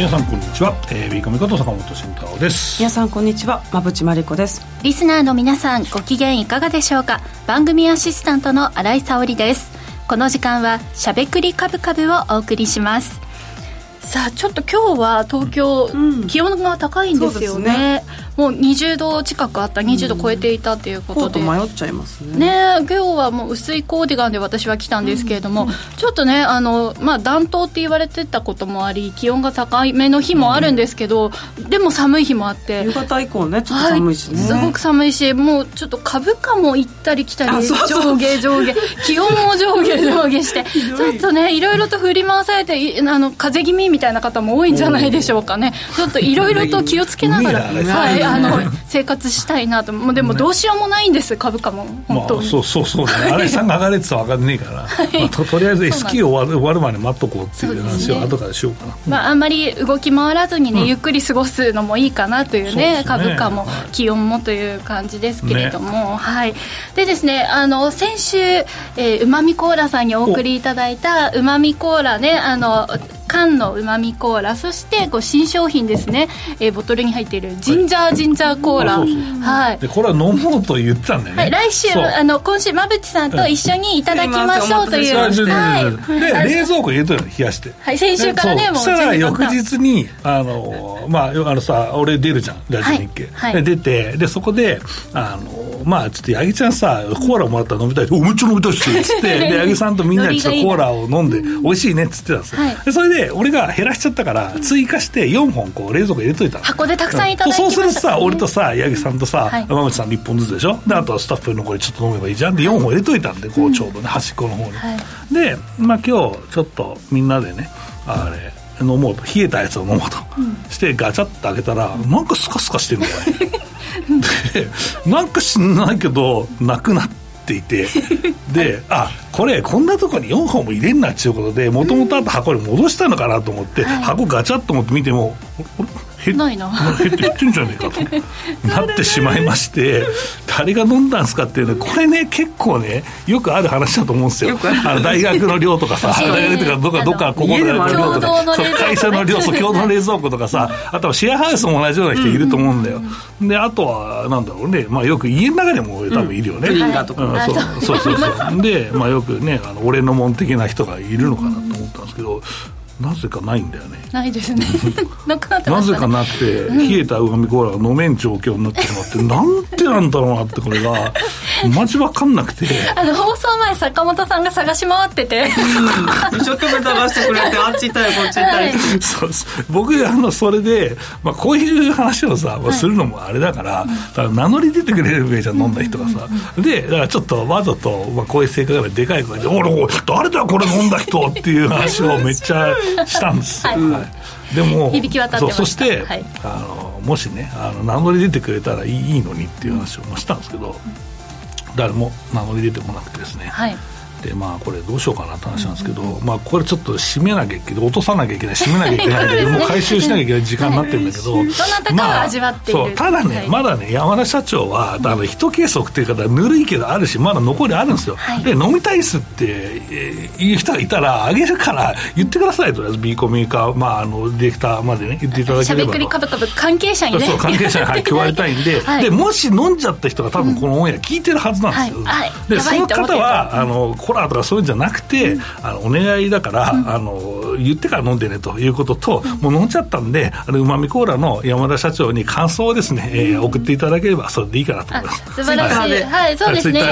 皆さんこんにちは、ビーコミこと坂本慎太郎です。皆さんこんにちは、馬淵真理子です。リスナーの皆さん、ご機嫌いかがでしょうか。番組アシスタントの新井沙織です。この時間はしゃべくりカブカブをお送りします。さあ、ちょっと今日は東京、気温が高いんですよ ね。もう20度近くあった、20度超えていたということで、コート迷っちゃいますね。今日はもう薄いコーディガンで私は来たんですけれども、ちょっとね、暖冬って言われてたこともあり、気温が高めの日もあるんですけど、でも寒い日もあって、夕方以降ね、ちょっと寒いしね、すごく寒いし、もうちょっと株価も行ったり来たり、上下気温も上下してちょっとね、いろいろと振り回されて、風邪気味みたいな方も多いんじゃないでしょうかね。ちょっといろいろと気をつけながら、生活したいなと。でもどうしようもないんです、株価も本当に、そうね新井さんが上がれてたら上がんねえから、とりあえず S q 終わるまで待っとこうっていう話を後からしようかな。あんまり動き回らずにね、ゆっくり過ごすのもいいかなというね、株価も気温もという感じですけれども、でですね、先週、うまみコーラさんにお送りいただいたうまみコーラね、缶のうまみコーラ、そしてこう新商品ですね、ボトルに入っているジンジャーコーラ、でこれは飲もうと言ったんだよね、来週、今週馬淵さんと一緒にいただきましょうという、冷蔵庫入れとるの、冷やして、先週からね、もうそしたら翌日にさ、俺出るじゃん、ラジオ日経、出て、でそこでちょっと八木ちゃんさ、コーラもらったら飲みたい、おめっちゃ飲みたいっすよっつって、で八木さんとみんなでコーラを飲んで、美味しいねっつってたんですよ。でそれで俺が減らしちゃったから追加して4本こう冷蔵庫入れといたの、箱でたくさんいただきました、そうするとさ、俺とさ、八木さんとさ、山口さん1本ずつでしょ、であとはスタッフのこれちょっと飲めばいいじゃんで、4本入れといたんで、こうちょうどね、端っこの方に、で、今日ちょっとみんなでね、あれ飲もうと、冷えたやつを飲もうとしてガチャッと開けたら、なんかスカスカしてるので、なんか知んないけどなくなっていて、で、これこんなとこに4本も入れんなっていうことで、もともとあった箱に戻したのかなと思って、箱ガチャッと持って見ても、減ってんじゃねえかとなってしまいまして、誰が飲んだんすかっていうね、これね、結構ね、よくある話だと思うんですよ。大学の寮とかさ、大学とかどっかここの寮とか、会社の寮、共同冷蔵庫とかさ、あとはシェアハウスも同じような人いると思うんだよ。であとはなんだろうね、よく家の中でも多分いるよね、そうで、よくね、俺のもん的な人がいるのかなと思ったんですけど、なぜかないんだよね。ないですね。なくなってましたね。なぜかなって、冷えたうまみコーラが飲めん状況になってしまって、なんてなんだろうなって、これが、マジわかんなくて。放送前、坂本さんが探し回ってて。一生懸命探してくれて、あっち行ったり、こっち行ったり。僕、それで、こういう話をさ、するのもあれだから、名乗り出てくれるべきじゃん、飲んだ人がさ。で、だからちょっとわざと、こういう性格がでかい声で、おい、誰だこれ飲んだ人っていう話をめっちゃ、したんです。でも響き渡ってました。そして、もしね、名乗り出てくれたらいいのにっていう話をしたんですけど、誰も名乗り出てこなくてですね。でこれどうしようかなって話なんですけど、これちょっと落とさなきゃいけない、締めなきゃいけないんだけど、もう回収しなきゃいけない時間になってるんだけど、どなたかは味わっている。ただね、まだね、山田社長は一計測っていう方、ぬるいけどあるし、まだ残りあるんですよ。で、飲みたいっすっていう人がいたらあげるから言ってくださいと、ビーコミか、ディレクターまでね、言っていただければ、しゃべくりカブカブ関係者にね、関係者に加えたいんで、でもし飲んじゃった人が多分このオンエア聞いてるはずなんですよ。でその方はコラとかそういうんじゃなくて、お願いだから、言ってから飲んでねということと、もう飲んじゃったんで、うまみコーラの山田社長に感想をですね、送っていただければそれでいいかなと思います。素晴らしい、そうですね、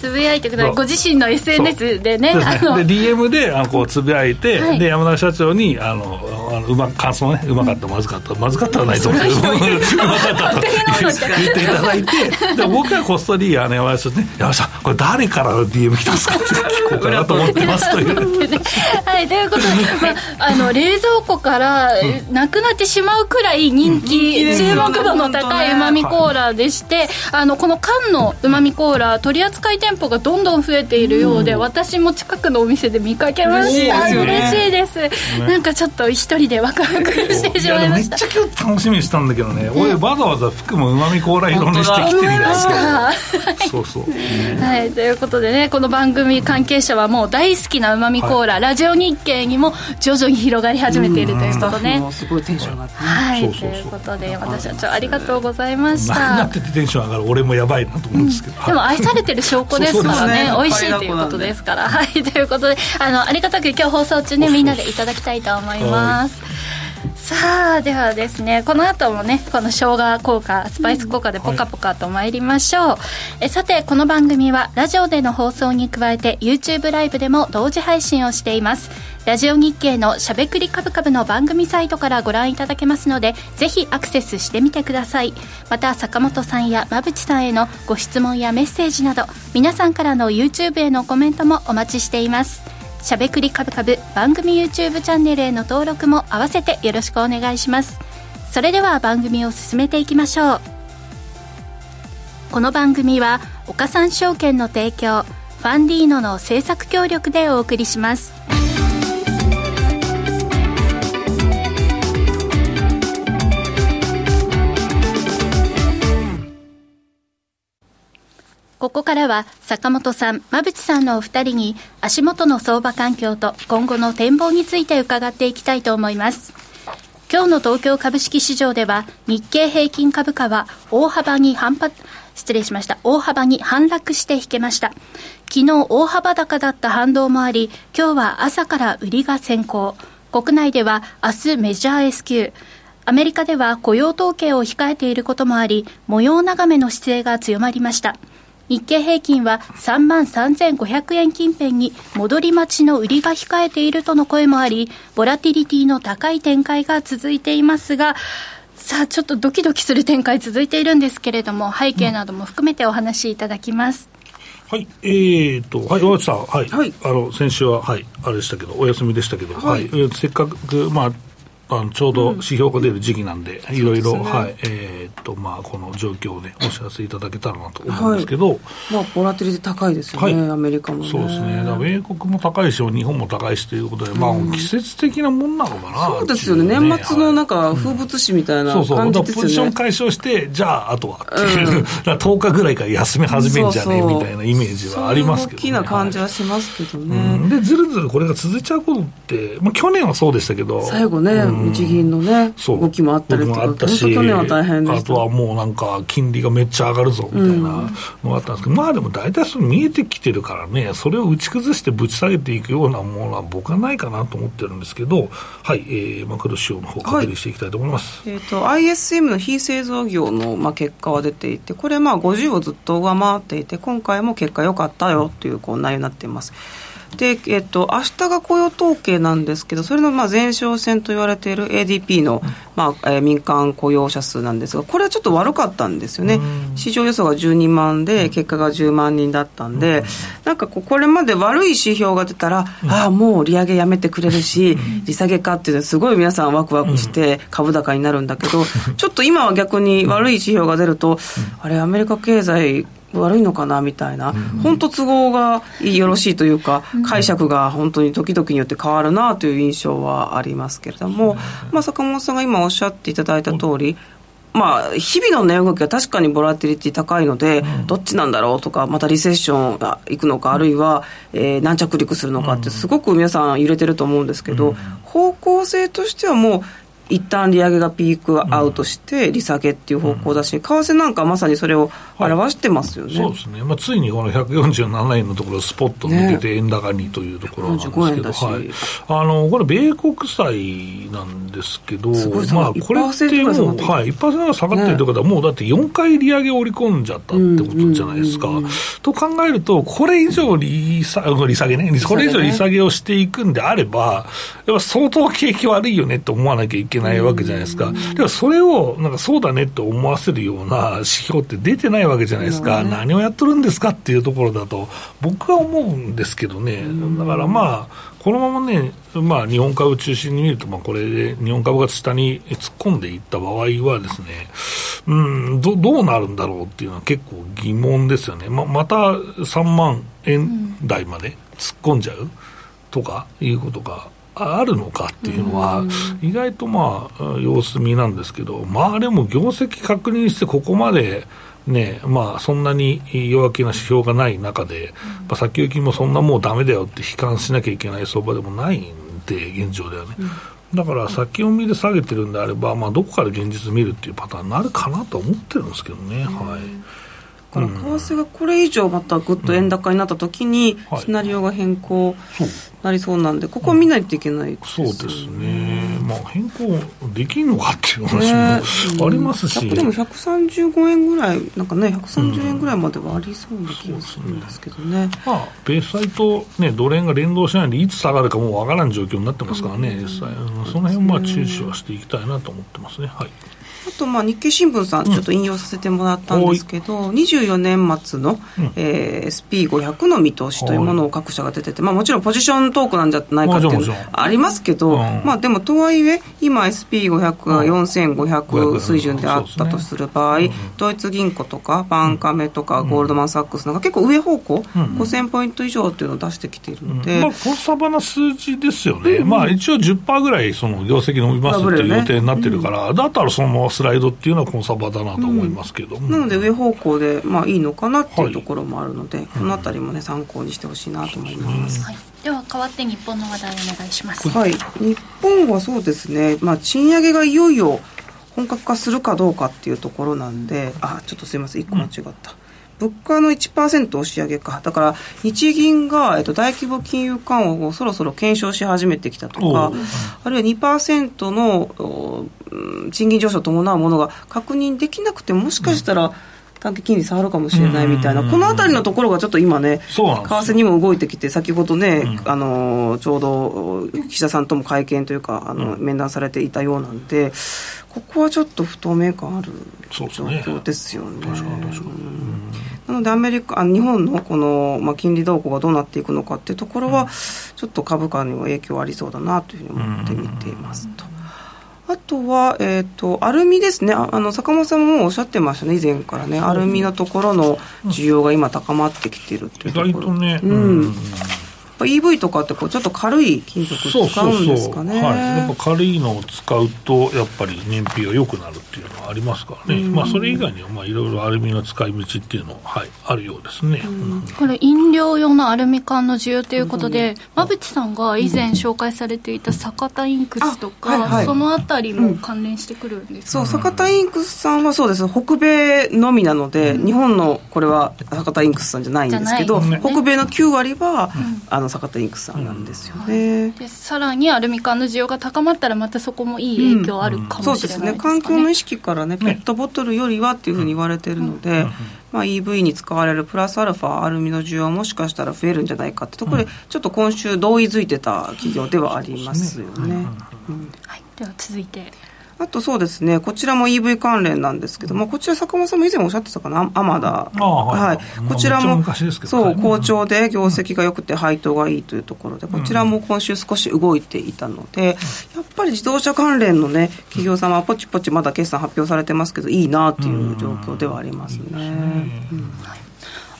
つぶやいてください。ご自身の SNS でね、で DM でこうつぶやいて、で山田社長に感想ね、うまかった、まずかったはないと思うけど、うまかったと言っていただいて、で僕はこっそり山田社長に、山田さんこれ誰から DM 来たんですか、聞こうかなと思ってますというね。ということで、冷蔵庫からなくなってしまうくらい人気、注目度の高いうまみコーラでして、この缶のうまみコーラ、取扱い店舗がどんどん増えているようで、私も近くのお店で見かけました。嬉しいです。なんかちょっと一人でワクワクしてしまいました。めっちゃ今日楽しみにしたんだけどね、俺わざわざ服もうまみコーラ色にしてきてるんですけど、ということでね、この番組関係者はもう大好きなうまみコーラ、ラジオ日経にも徐々に広がり始めているということね。すごいテンション上がって、ね、はい、そうそうそう、ということで私はちょっとありがとうございました。何なっててテンション上がる俺もやばいなと思うんですけど、でも愛されてる証拠ですからね、美味しいということですから、はい、ということでありがたく今日放送中ね、みんなでいただきたいと思います。さあ、ではですね、この後もね、この生姜効果、スパイス効果でポカポカと参りましょう、はい、さて、この番組はラジオでの放送に加えて YouTube ライブでも同時配信をしています。ラジオ日経のしゃべくりカブカブの番組サイトからご覧いただけますので、ぜひアクセスしてみてください。また、坂本さんや馬淵さんへのご質問やメッセージなど、皆さんからの YouTube へのコメントもお待ちしています。しゃべくりカブカブ番組 YouTube チャンネルへの登録も合わせてよろしくお願いします。それでは番組を進めていきましょう。この番組は岡三証券の提供、ファンディーノの制作協力でお送りします。ここからは坂本さん、馬淵さんのお二人に足元の相場環境と今後の展望について伺っていきたいと思います。今日の東京株式市場では日経平均株価は大幅に反落して引けました。昨日大幅高だった反動もあり、今日は朝から売りが先行。国内では明日メジャーS q、アメリカでは雇用統計を控えていることもあり、模様眺めの姿勢が強まりました。日経平均は 33,500 円近辺に戻り待ちの売りが控えているとの声もあり、ボラティリティの高い展開が続いていますが、さあちょっとドキドキする展開続いているんですけれども、背景なども含めてお話しいただきます。はい、はい、馬渕さん、はい、はい、先週は、はい、あれでしたけど、お休みでしたけど、はい、はい、せっかく、まあ、ちょうど指標が出る時期なんで、いろいろ、はい、まあ、この状況をね、お知らせいただけたらなと思うんですけど。はい、まあ、ボラティリティ高いですよね、はい、アメリカも、ね。そうですね。米国も高いし、日本も高いしということで、まあ、季節的なもんなのかな、うん、そうですよね。年末のなんか、風物詩みたいな感じですよね。そうそう。ポジション解消して、じゃあ、あとはっていう、10日ぐらいから休み始めんじゃねえみたいなイメージはありますけどね。そういう大きな感じはしますけどね。はい、うん、で、ずるずるこれが続いちゃうことって、まあ、去年はそうでしたけど。最後ね。うん、日銀の、ね、動きもあったりとか、本当去年は大変でした。あとはもうなんか金利がめっちゃ上がるぞみたいなのがあったんですけど、うん、まあでも大体それ見えてきてるからね、それを打ち崩してぶち下げていくようなものは僕はないかなと思ってるんですけど、はい、マクロ指標の方を確認していきたいと思います。はい、ISM の非製造業の、まあ、結果は出ていて、これまあ50をずっと上回っていて、今回も結果良かったよというこう内容になっています。で明日が雇用統計なんですけど、それのまあ前哨戦と言われている ADP の、まあ民間雇用者数なんですが、これはちょっと悪かったんですよね。市場予想が12万で結果が10万人だったんで、なんかこれまで悪い指標が出たら、ああもう利上げやめてくれるし利下げかっていうのはすごい皆さんワクワクして株高になるんだけど、ちょっと今は逆に悪い指標が出ると、あれアメリカ経済悪いのかなみたいな、本当都合がよろしいというか、解釈が本当に時々によって変わるなという印象はありますけれども、まあ、坂本さんが今おっしゃっていただいた通り、まあ、日々の値動きが確かにボラティリティ高いので、どっちなんだろうとか、またリセッションがいくのか、あるいは軟着陸するのかってすごく皆さん揺れてると思うんですけど、方向性としてはもう一旦利上げがピークアウトして利下げっていう方向だし、為替なんかまさにそれを表してますよね。はい、そうですね。まあ、ついにこの147円のところスポット抜けて円高にというところなんですけど、ね、はい、これ米国債なんですけど、まあ、これってもう、はい、1% が下がってるということは、もうだって4回利上げを織り込んじゃったってことじゃないですか。と考えると、これ以上これ以上利下げをしていくんであれば、やっぱ相当景気悪いよねって思わなきゃいけないないわけじゃないですか。でもそれをなんかそうだねって思わせるような指標って出てないわけじゃないですか。ね、何をやっとるんですかっていうところだと僕は思うんですけどね。だからまあこのままね、まあ、日本株を中心に見ると、まあ、これで日本株が下に突っ込んでいった場合はですね、どうなるんだろうっていうのは結構疑問ですよね。また3万円台まで突っ込んじゃうとかいうことがあるのかっていうのは意外とまあ様子見なんですけど、まあでも業績確認してここまでね、まあそんなに弱気な指標がない中で、まあ、先行きもそんなもうダメだよって悲観しなきゃいけない相場でもないん定、現状ではね、だから先読みで下げてるんであれば、まあ、どこから現実見るっていうパターンになるかなと思ってるんですけどね、はい、だから為替がこれ以上またぐっと円高になった時にシナリオが変更になりそうなんで、ここは見ないといけないですよね、そうですね、まあ、変更できるのかっていう話もありますし、でも135円ぐらいなんかね、130円ぐらいまではありそうな気がするんですけどね、まあ、米債と、ね、ドル円が連動しないでいつ下がるかもうわからん状況になってますからね、その辺まあ注視はしていきたいなと思ってますね、はい、あとまあ日経新聞さんちょっと引用させてもらったんですけど、24年末の、SP500 の見通しというものを各社が出てて、まあ、もちろんポジショントークなんじゃないかっていうのありますけど、まあ、でもとはいえ今 SP500 が4500水準であったとする場合、ドイツ銀行とかバンカメとかゴールドマンサックスなんか結構上方向5000ポイント以上というのを出してきているので、まあ、小幅な数字ですよね、まあ、一応 10% ぐらいその業績伸びますっていう予定になってるから、だったらそのままスライドっていうのはコンサバだなと思いますけど、なので上方向で、まあ、いいのかなっていうところもあるので、このあたりも、ね、参考にしてほしいなと思います、はい、では代わって日本の話題をお願いします、はい、日本はそうですね、まあ、賃上げがいよいよ本格化するかどうかっていうところなんで、あ、ちょっとすいません1個間違った、物価の 1% 押し上げか、だから日銀が、大規模金融緩和をそろそろ検証し始めてきたとか、あるいは 2% の賃金上昇を伴うものが確認できなくてもしかしたら短期金利下がるかもしれないみたいな、このあたりのところがちょっと今ね、為替にも動いてきて、先ほどね、ちょうど岸田さんとも会見というか、面談されていたようなんで、ここはちょっと不透明感ある状況ですよね。なので日本のこの、まあ、金利動向がどうなっていくのかっていうところはちょっと株価にも影響ありそうだなというふうに思って見ていますと、あとは、アルミですね、坂本さんもおっしゃってましたね、以前からね、アルミのところの需要が今高まってきてるっていうところ、意外とね、EV とかってこうちょっと軽い金属を使うんですかね、そうそうそう、はい、やっぱ軽いのを使うとやっぱり燃費が良くなるっていうのはありますからね、まあ、それ以外にもいろいろアルミの使い道っていうのは、はい、あるようですね、これ飲料用のアルミ缶の需要ということで、馬淵さんが以前紹介されていた酒田インクスとか、そのあたりも関連してくるんですか、そう、酒田インクスさんはそうです、北米のみなので、日本のこれは酒田インクスさんじゃないんですけど、北米の9割は、坂田インクさんなんですよね、でさらにアルミ缶の需要が高まったらまたそこもいい影響あるかもしれないですか ね、そうですね、環境の意識からね、ペットボトルよりはっていうふうに言われてるので、まあ、EV に使われるプラスアルファアルミの需要もしかしたら増えるんじゃないかってところで、ちょっと今週同意づいてた企業ではありますよね、はい、では続いて、あとそうですね、こちらも EV 関連なんですけども、こちら坂本さんも以前おっしゃってたかな、アマダ、こちらもそう好調で業績が良くて配当がいいというところで、こちらも今週少し動いていたので、やっぱり自動車関連のね企業様はポチポチまだ決算発表されてますけど、いいなという状況ではありますね、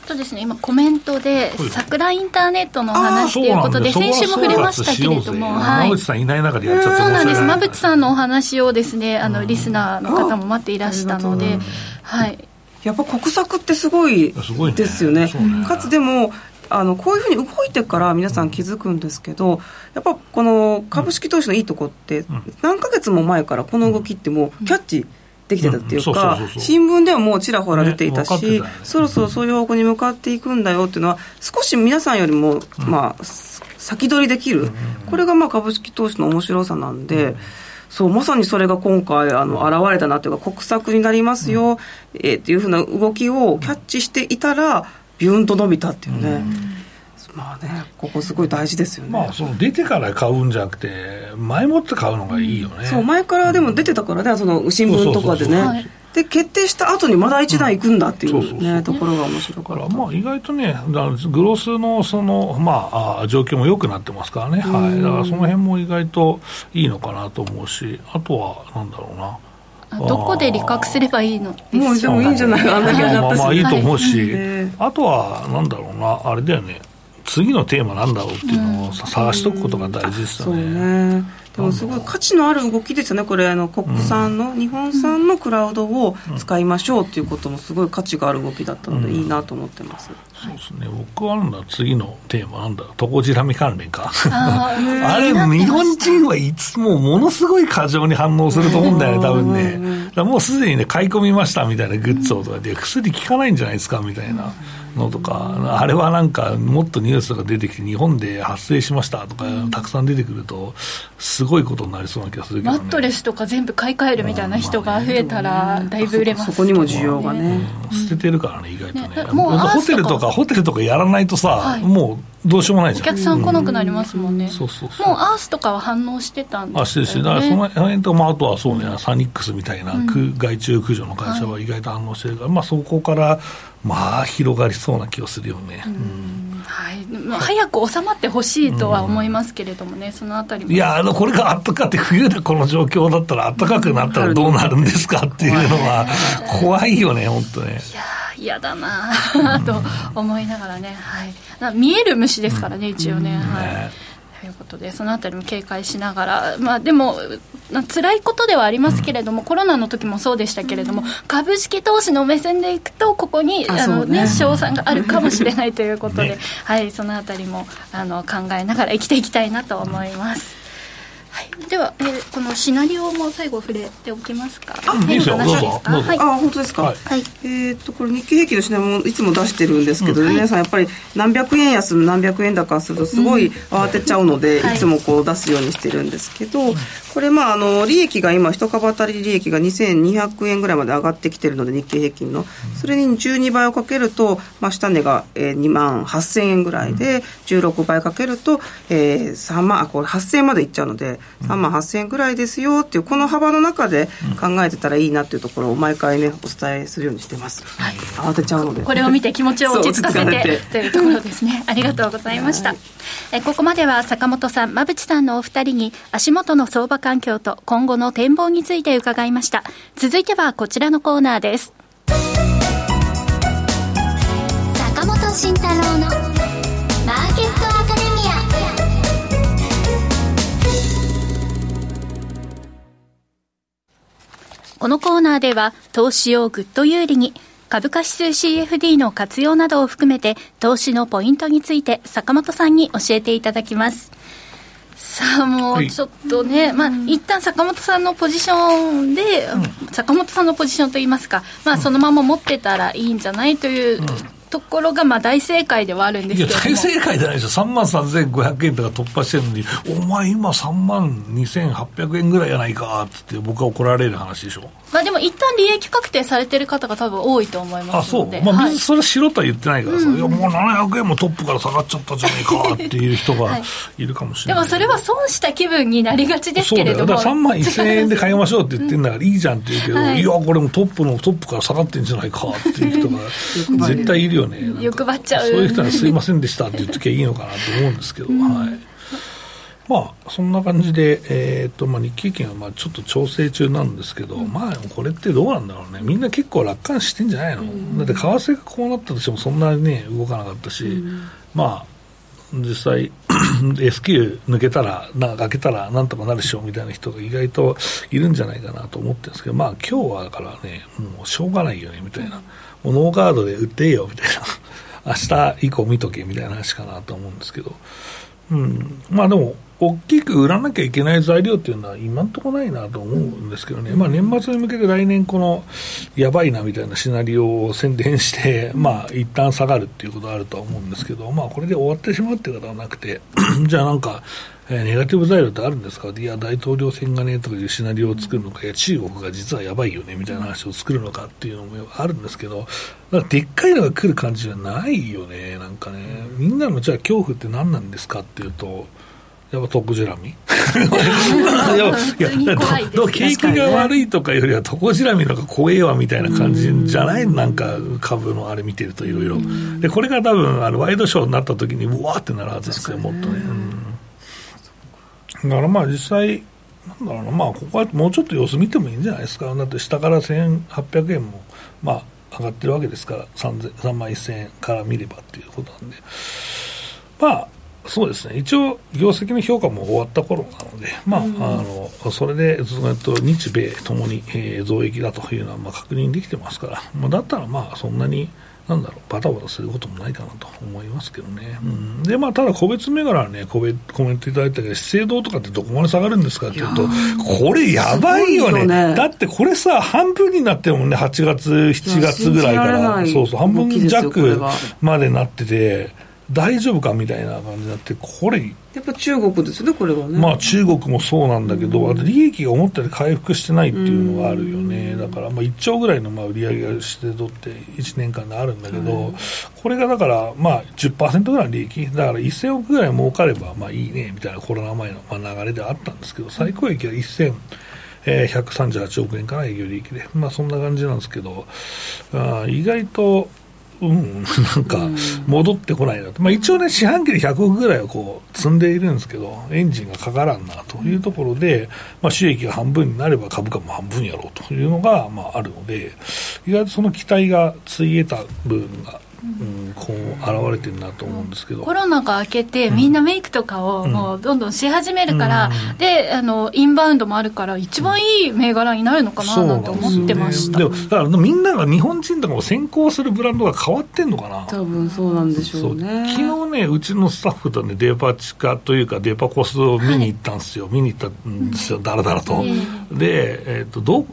あとですね、今コメントで桜インターネットの話ということで、先週も触れましたけれども、馬淵さんいない中でやっちゃって、そうなんです、馬淵さんのお話をですね、リスナーの方も待っていらしたので、はい、やっぱ国策ってすごいですよね、かつでもこういうふうに動いてから皆さん気づくんですけど、やっぱこの株式投資のいいとこって何ヶ月も前からこの動きってもうキャッチできてたっていうか、新聞ではもうちらほら出ていたし、そろそろそういう方向に向かっていくんだよっていうのは少し皆さんよりもまあ先取りできる、これがまあ株式投資の面白さなんで、そうまさにそれが今回現れたなというか、国策になりますよっていうふうな動きをキャッチしていたらビューンと伸びたっていうね、まあね、ここすごい大事ですよね、まあ、その出てから買うんじゃなくて前もって買うのがいいよね、そう前からでも出てたからね、その新聞とかでね、で決定した後にまだ一段行くんだっていうところが面白かったから、まあ、意外とねグロスの、その、まあ、状況も良くなってますからね、はい、だからその辺も意外といいのかなと思うし、あとはなんだろうな、どこで利確すればいいのですもうでもいいんじゃない、あんなにやったし、まあまあいいと思うし、あとはなんだろうな、あれだよね、次のテーマなんだろうっていうのを探しとくことが大事ですよね。そうね。でもすごい価値のある動きですよねこれ。国産の、日本産のクラウドを使いましょうっていうこともすごい価値がある動きだったのでいいなと思ってます、そうですね。僕はなんだ次のテーマなんだトコジラミ関連かあれ日本人はいつもものすごい過剰に反応すると思うんだよね多分ね、だもうすでにね買い込みましたみたいなグッズをとかで薬効かないんじゃないですかみたいなのとか、あれはなんかもっとニュースが出てきて日本で発生しましたとかたくさん出てくるとすごいことになりそうな気がするけどね。マットレスとか全部買い替えるみたいな人が増えたらだいぶ売れます、そこにも需要がね、捨ててるからね意外とね、もうホテルとかやらないとさ、もうどうしようもないじゃん、お客さん来なくなりますもんね、そうそうそう、もうアースとかは反応してたんですよね。だからその辺と、あとはそうね、サニックスみたいな、害虫駆除の会社は意外と反応してるから、そこから広がりそうな気がするよね、早く収まってほしいとは思いますけれどもね、そのあたりもいやこれがあったかって冬でこの状況だったらあったかくなったらどうなるんですかっていうのは怖いよね本当ね。いや嫌だなと思いながらね、見える虫ですからね一応ね、ということでそのあたりも警戒しながら、でも辛いことではありますけれども、コロナの時もそうでしたけれども、株式投資の目線でいくとここに賞賛があるかもしれないということで、そのあたりも考えながら生きていきたいなと思います、では、このシナリオも最後触れておきますか。本当ですか、これ日経平均のシナリオもいつも出してるんですけど、皆さんやっぱり何百円安何百円高するとすごい慌てちゃうので、いつもこう出すようにしてるんですけど、これ利益が今一株当たり利益が2200円ぐらいまで上がってきてるので日経平均の、それに12倍をかけると、下値が2万8000円ぐらいで、16倍かけると3万これ8000円までいっちゃうので3万8000円ぐらいですよっていう、この幅の中で考えてたらいいなっていうところを毎回ねお伝えするようにしてます、慌てちゃうのでこれを見て気持ちを落ち着かせてというところですねありがとうございました、ここまでは坂本さん、馬渕さんのお二人に足元の相場環境と今後の展望について伺いました。続いてはこちらのコーナーです。坂本慎太郎のマーケットアカデミア。このコーナーでは投資をグッド有利に、株価指数 CFD の活用などを含めて投資のポイントについて坂本さんに教えていただきます。さあもうちょっとね、一旦坂本さんのポジションで、坂本さんのポジションといいますか、そのまま持ってたらいいんじゃないという、ところが大正解ではあるんですけども。いや大正解じゃないでしょ。3万3500円とか突破してるのに、お前今3万2800円ぐらいやないかって僕は怒られる話でしょ。でも一旦利益確定されてる方が多分多いと思いますので、それしろとは言ってないからさ、いやもう700円もトップから下がっちゃったじゃないかっていう人がいるかもしれない、でもそれは損した気分になりがちですけれども、だから3万1000円で買いましょうって言ってんだからいいじゃんって言うけど、いやこれもトップから下がってんじゃないかっていう人が絶対いるよね。欲張っちゃう。そういう人はすいませんでしたって言っときゃいいのかなと思うんですけど、そんな感じで、日経平均はちょっと調整中なんですけど、これってどうなんだろうね。みんな結構楽観してんじゃないの、だって為替がこうなったとしてもそんなにね動かなかったし、実際S q 抜けたら開けたらなんとかなるでしょみたいな人が意外といるんじゃないかなと思ってるんですけど、今日はだからねもうしょうがないよねみたいな、ノーガードで売っていいよみたいな、明日以降見とけみたいな話かなと思うんですけど、でも大きく売らなきゃいけない材料っていうのは今んとこないなと思うんですけどね、年末に向けて来年このやばいなみたいなシナリオを宣伝して、一旦下がるっていうことはあるとは思うんですけど、これで終わってしまうっていうことはなくてじゃあなんかネガティブ材料ってあるんですか、いや大統領選がねとかいうシナリオを作るのか、いや中国が実はやばいよねみたいな話を作るのかっていうのもあるんですけど、でっかいのが来る感じじゃないよね。なんかねみんなもじゃあ恐怖って何なんですかっていうとやっぱトコジラミ景気が悪いとかよりはトコジラミの方が怖えわみたいな感じじゃない。なんか株のあれ見てるといろいろで、これが多分ワイドショーになった時にうわーってなるはずですよもっとね、だから実際なんだろうな、ここはもうちょっと様子見てもいいんじゃないですか。だって下から1800円も上がってるわけですから、3万1000円から見ればっていうことなんで、まあそうですね、一応業績の評価も終わった頃なので、まあ、それで日米ともに増益だというのはまあ確認できてますから、まあ、だったらまあそんなになんだろうバタバタすることもないかなと思いますけどね、うんでまあ、ただ個別銘柄は、ね、コメントいただいたけど資生堂とかってどこまで下がるんですかっていうとこれやばいよ ねだってこれさ半分になってるもんね8月7月ぐらいからそうそう半分弱までなってて大丈夫かみたいな感じになってこれやっぱ中国ですねこれはね、まあ、中国もそうなんだけど、うん、利益が思ったより回復してないっていうのがあるよね、うん、だからまあ1兆ぐらいのまあ売り上げがして取って1年間であるんだけど、はい、これがだからまあ 10% ぐらいの利益だから1000億ぐらい儲かればまあいいねみたいなコロナ前のまあ流れであったんですけど最高益は1138億円から営業利益で、まあ、そんな感じなんですけど意外とうん、なんか戻ってこないなと、まあ、一応ね四半期で100億ぐらいはこう積んでいるんですけどエンジンがかからんなというところで、まあ、収益が半分になれば株価も半分やろうというのがまああるので意外とその期待がついえた部分が、うん、こう現れてるなと思うんですけど、コロナが明けてみんなメイクとかをもうどんどんし始めるから、うん、でインバウンドもあるから一番いい銘柄になるのかななんて思ってました、うん、そうなんですよね。でもだからみんなが日本人とかを先行するブランドが変わってんのかな多分そうなんでしょうね。そう昨日ねうちのスタッフと、ね、デパ地下というかデパコスを見に行ったんですよ、はい、見に行ったんですよだらだらと、で、どう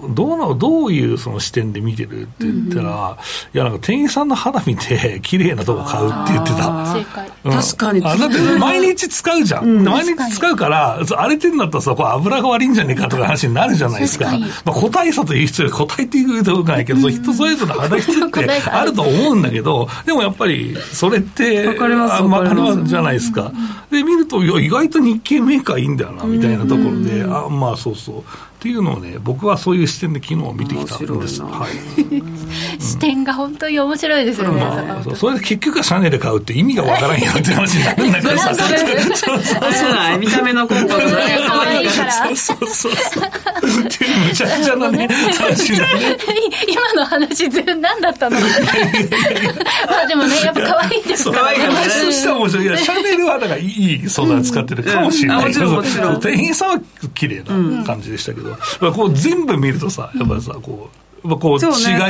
いうその視点で見てるって言ったら、うん、いやなんか店員さんの肌見て綺麗なとこ買うって言ってた。正解、うん、確かにだって毎日使うじゃん、うん、毎日使うから荒れてるんだったらさこう油が悪いんじゃねえかとか話になるじゃないですか。まあ、個体差という必要個体っていうとこないけど、うん、人それぞれの肌質ってあると思うんだけどでもやっぱりそれって分かりますじゃないですか、うん、で見ると意外と日系メーカーいいんだよなみたいなところで、うん、あまあそうそうっていうのをね僕はそういう視点で昨日見てきたんです、はい、視点が本当に面白いですよね、うんまあ、それで結局はシャネル買うって意味がわからんよって話になるんだけどさ見た目のコンパクトが可愛いからそうっていうむちゃくちゃなね今の話何だったのまあでもねやっぱ可愛いですからねそうしたら面白い。いやシャネルはだからいい素材使ってるかもしれないけど、うん、店員さんは綺麗な感じでしたけど、うんまあ、こう全部見るとさやっぱりさこうこう違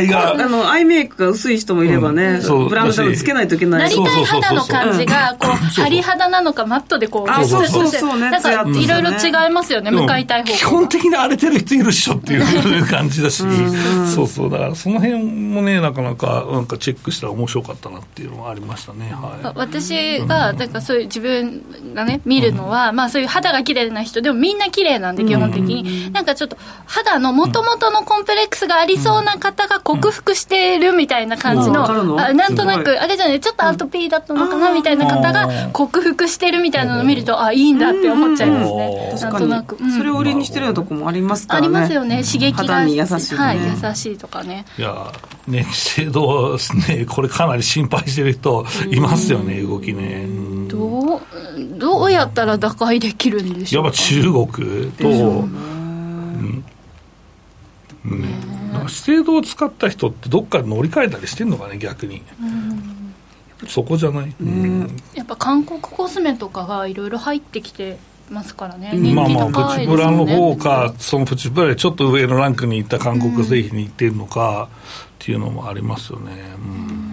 いが、ね、アイメイクが薄い人もいればね、うん、ブランドをつけないといけないなりたい肌の感じがこう張り肌なのかマットでこうあそうそうそうねなんかいろいろ違いますよね、うん、向かいたい方向基本的に荒れてる人いるっしょっていう感じだしそうそうだからその辺もねなかなかチェックしたら面白かったなっていうのはありましたね、はい、私がなんかそういう自分がね見るのは、うんまあ、そういう肌が綺麗な人でもみんな綺麗なんで基本的に、うん、なんかちょっと肌の元々のコンプレックスがありそうな方が克服してるみたいな感じの、うん、なんとなくあれじゃないちょっとアトピーだったのかなみたいな方が克服してるみたいなのを見るとあいいんだって思っちゃいますね。なんとなく、うん、それを売りにしてるようなとこもありますからね。ありますよね。刺激が肌に優しい、ねはい、優しいとかね。いやね資生堂ねこれかなり心配してる人いますよね動きね。どうやったら打開できるんでしょうか。やっぱ中国と。うんうん、資生堂を使った人ってどっかで乗り換えたりしてんのかね逆に、うん、そこじゃない、うん、やっぱ韓国コスメとかがいろいろ入ってきてますからね、うん、人気高いですよね、まあ、まあプチブラの方かそのプチブラでちょっと上のランクに行った韓国製品に行ってるのかっていうのもありますよね、うんうん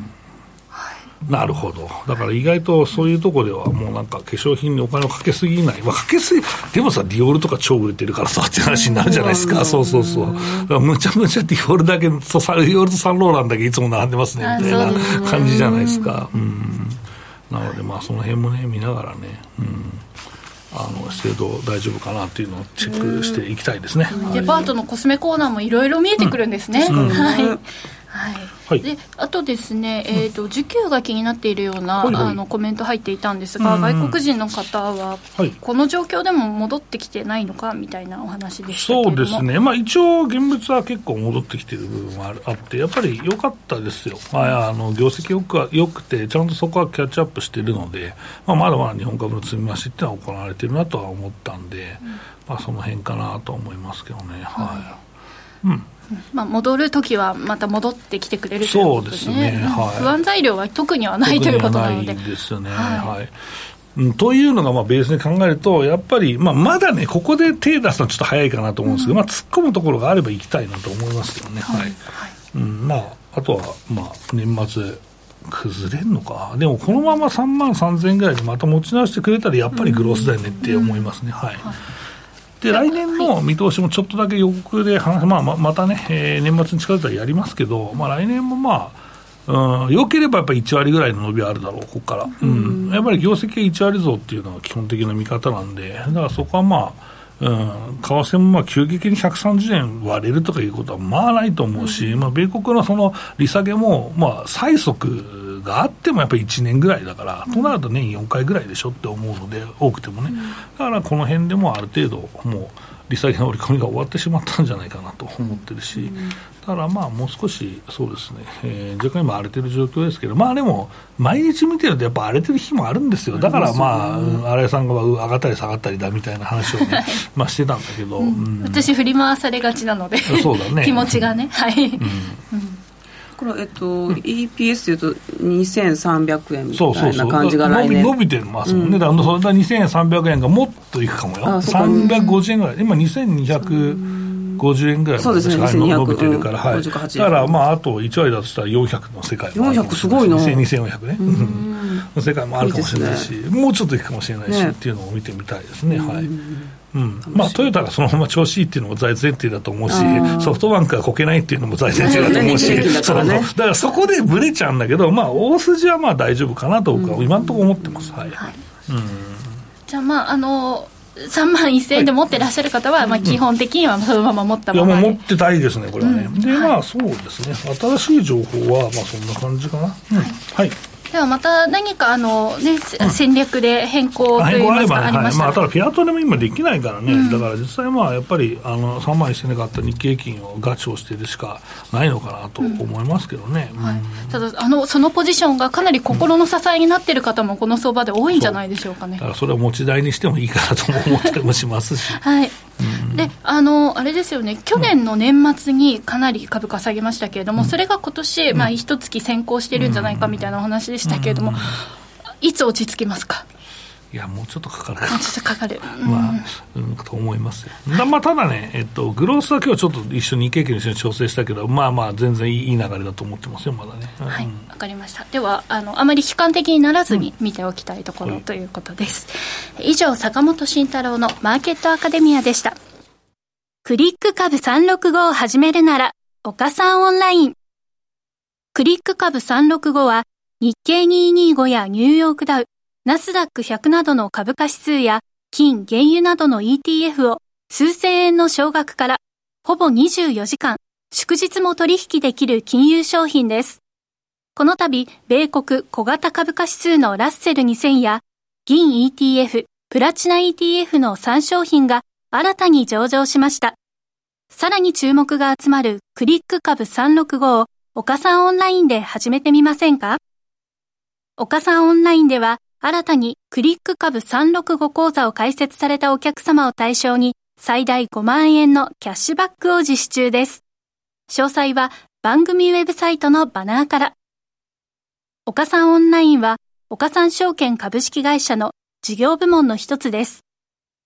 なるほど。だから意外とそういうとこではもうなんか化粧品にお金をかけすぎない、まあ、かけすぎでもさディオールとか超売れてるからさって話になるじゃないですか、うん、そうそうそうだからむちゃむちゃディオールだけディオールとサンローランだけいつも並んでますねみたいな感じじゃないですか、うん、なのでまあその辺もね見ながらね、うん制度大丈夫かなっていうのをチェックしていきたいですね、はい、デパートのコスメコーナーもいろいろ見えてくるんですね、うんうん、はい、はいはい、であとですね、需給が気になっているような、はいはい、コメント入っていたんですが、うん、外国人の方は、はい、この状況でも戻ってきてないのかみたいなお話でしたけれどもそうですね、まあ、一応現物は結構戻ってきている部分はあってやっぱり良かったですよ、まあ、業績良くてちゃんとそこはキャッチアップしているので、まあ、まだまだ日本株の積み増しってのは行われているなとは思ったんで、うんまあ、その辺かなと思いますけどね、はい、はいうんまあ、戻るときはまた戻ってきてくれるということですね。そうですね、はい、不安材料は特にはないということなので。ないですね、はいはい、というのがまあベースに考えるとやっぱり、まあ、まだねここで手出すのはちょっと早いかなと思うんですけど、うんまあ、突っ込むところがあれば行きたいなと思いますけどね、はいはいうんまあ、あとはまあ年末崩れんのかでもこのまま3万3000円ぐらいでまた持ち直してくれたらやっぱりグロースだよねって思いますね、うんうんはいはいで来年の見通しもちょっとだけ予告で話、まあ、またね、年末に近づいたらやりますけど、まあ、来年もまあ、うん、良ければやっぱり1割ぐらいの伸びはあるだろうここから、うんうん、やっぱり業績が1割増っていうのが基本的な見方なんでだからそこはまあ、うん、為替もまあ急激に130円割れるとかいうことはまあないと思うし、うんまあ、米国のその利下げもまあ最速があってもやっぱり1年ぐらいだから、うん、となると年4回ぐらいでしょって思うので多くてもね、うん、だからこの辺でもある程度もう利下げの織り込みが終わってしまったんじゃないかなと思ってるし、うん、だからまあもう少しそうですね、若干今荒れてる状況ですけどまあでも毎日見てるとやっぱ荒れてる日もあるんですよだからまあ、うん、荒井さんが上がったり下がったりだみたいな話を、ねはいまあ、してたんだけど、うんうん、私振り回されがちなのでそうだ、ね、気持ちがねはい、うんうんこれうん、EPS というと2300円みたいな感じが来年そうそうそう伸びてますもんね、うん、だからそれだ2300円がもっといくかもよああ350円ぐらい今2250円ぐらいまでしか、ね、伸びてるから、はい、だからまああと1割だとしたら400の世界もあるかもしれない2400ねの世界もあるかもしれないしいい、ね、もうちょっといくかもしれないし、ね、っていうのを見てみたいですねはいうんまあ、トヨタがそのまま調子いいっていうのも財前提だと思うしソフトバンクがこけないっていうのも財前提だと思うし、ねだからね、だからそこでブレちゃうんだけど、まあ、大筋はまあ大丈夫かなと僕は今のところ思ってます、はいはいうん、じゃあまあ3万1000円で持ってらっしゃる方は、はいまあ、基本的にはそのまま持ったままで、いやもう持ってたいですねこれはね、うん、でまあそうですね新しい情報はまあそんな感じかな、うん、はいではまた何かねうん、戦略で変更といいますかありましたね、はいまあ、ただフィアトでも今できないからね、うん、だから実際まあやっぱり3万1000円で買った日経平均をガチをしてるしかないのかなと思いますけどね、うんうんはい、ただそのポジションがかなり心の支えになっている方もこの相場で多いんじゃないでしょうかね、うん、だからそれを持ち代にしてもいいかなとも思ったりもしますしはいであれですよね去年の年末にかなり株価下げましたけれども、うん、それが今年、まあ、1月先行してるんじゃないかみたいなお話でしたけれども、うんうん、いつ落ち着きますかいやもうちょっとかかるもうちょっとかかる、うんまあうん、と思いますよ、まあ、ただね、グロースは今日ちょっと一緒に日経平均に調整したけどまあまあ全然いい流れだと思ってますよまだね、うん、はいわかりましたではあまり悲観的にならずに見ておきたいところ、うん、ということです、はい、以上坂本慎太郎のマーケットアカデミアでした。クリック株365を始めるなら岡三オンライン。クリック株365は日経225やニューヨークダウナスダック100などの株価指数や金原油などの ETF を数千円の少額からほぼ24時間祝日も取引できる金融商品です。この度米国小型株価指数のラッセル2000や銀 ETF プラチナ ETF の3商品が新たに上場しました。さらに注目が集まるクリック株365を岡三オンラインで始めてみませんか？岡三オンラインでは新たにクリック株365口座を開設されたお客様を対象に最大5万円のキャッシュバックを実施中です。詳細は番組ウェブサイトのバナーから。岡三オンラインは岡三証券株式会社の事業部門の一つです。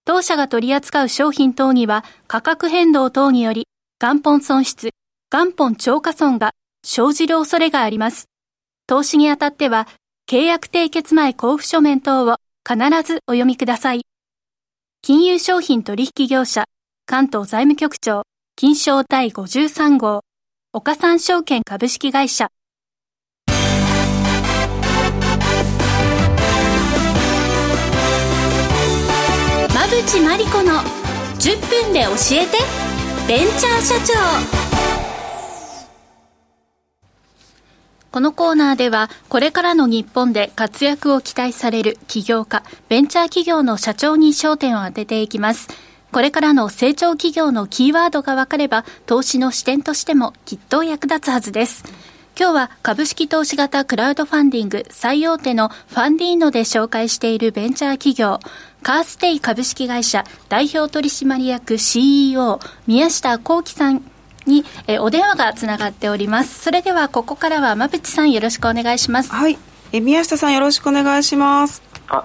当社が取り扱う商品等には価格変動等により元本損失、元本超過損が生じる恐れがあります。投資にあたっては契約締結前交付書面等を必ずお読みください。金融商品取引業者関東財務局長金商第53号岡三証券株式会社。馬淵真理子の10分で教えてベンチャー社長。このコーナーではこれからの日本で活躍を期待される起業家ベンチャー企業の社長に焦点を当てていきます。これからの成長企業のキーワードが分かれば投資の視点としてもきっと役立つはずです。今日は株式投資型クラウドファンディング最大手のファンディーノで紹介しているベンチャー企業カーステイ株式会社代表取締役 CEO 宮下幸輝さんにお電話がつながっております。それではここからは馬淵さん、よろしくお願いします。はい、宮下さん、よろしくお願いします。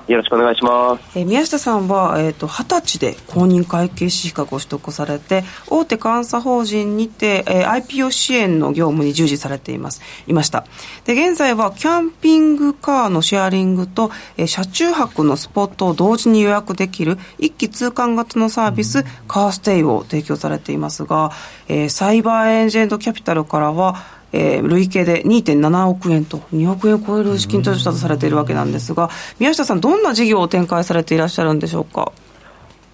よろしくお願いします。宮下さんは、20歳で公認会計士資格を取得されて、大手監査法人にて、IPO 支援の業務に従事されていました。で、現在はキャンピングカーのシェアリングと、車中泊のスポットを同時に予約できる一気通貫型のサービス、カーステイを提供されていますが、サイバーエージェントキャピタルからは累計で 2.7 億円と2億円を超える資金投資だとされているわけなんですが、宮下さん、どんな事業を展開されていらっしゃるんでしょうか。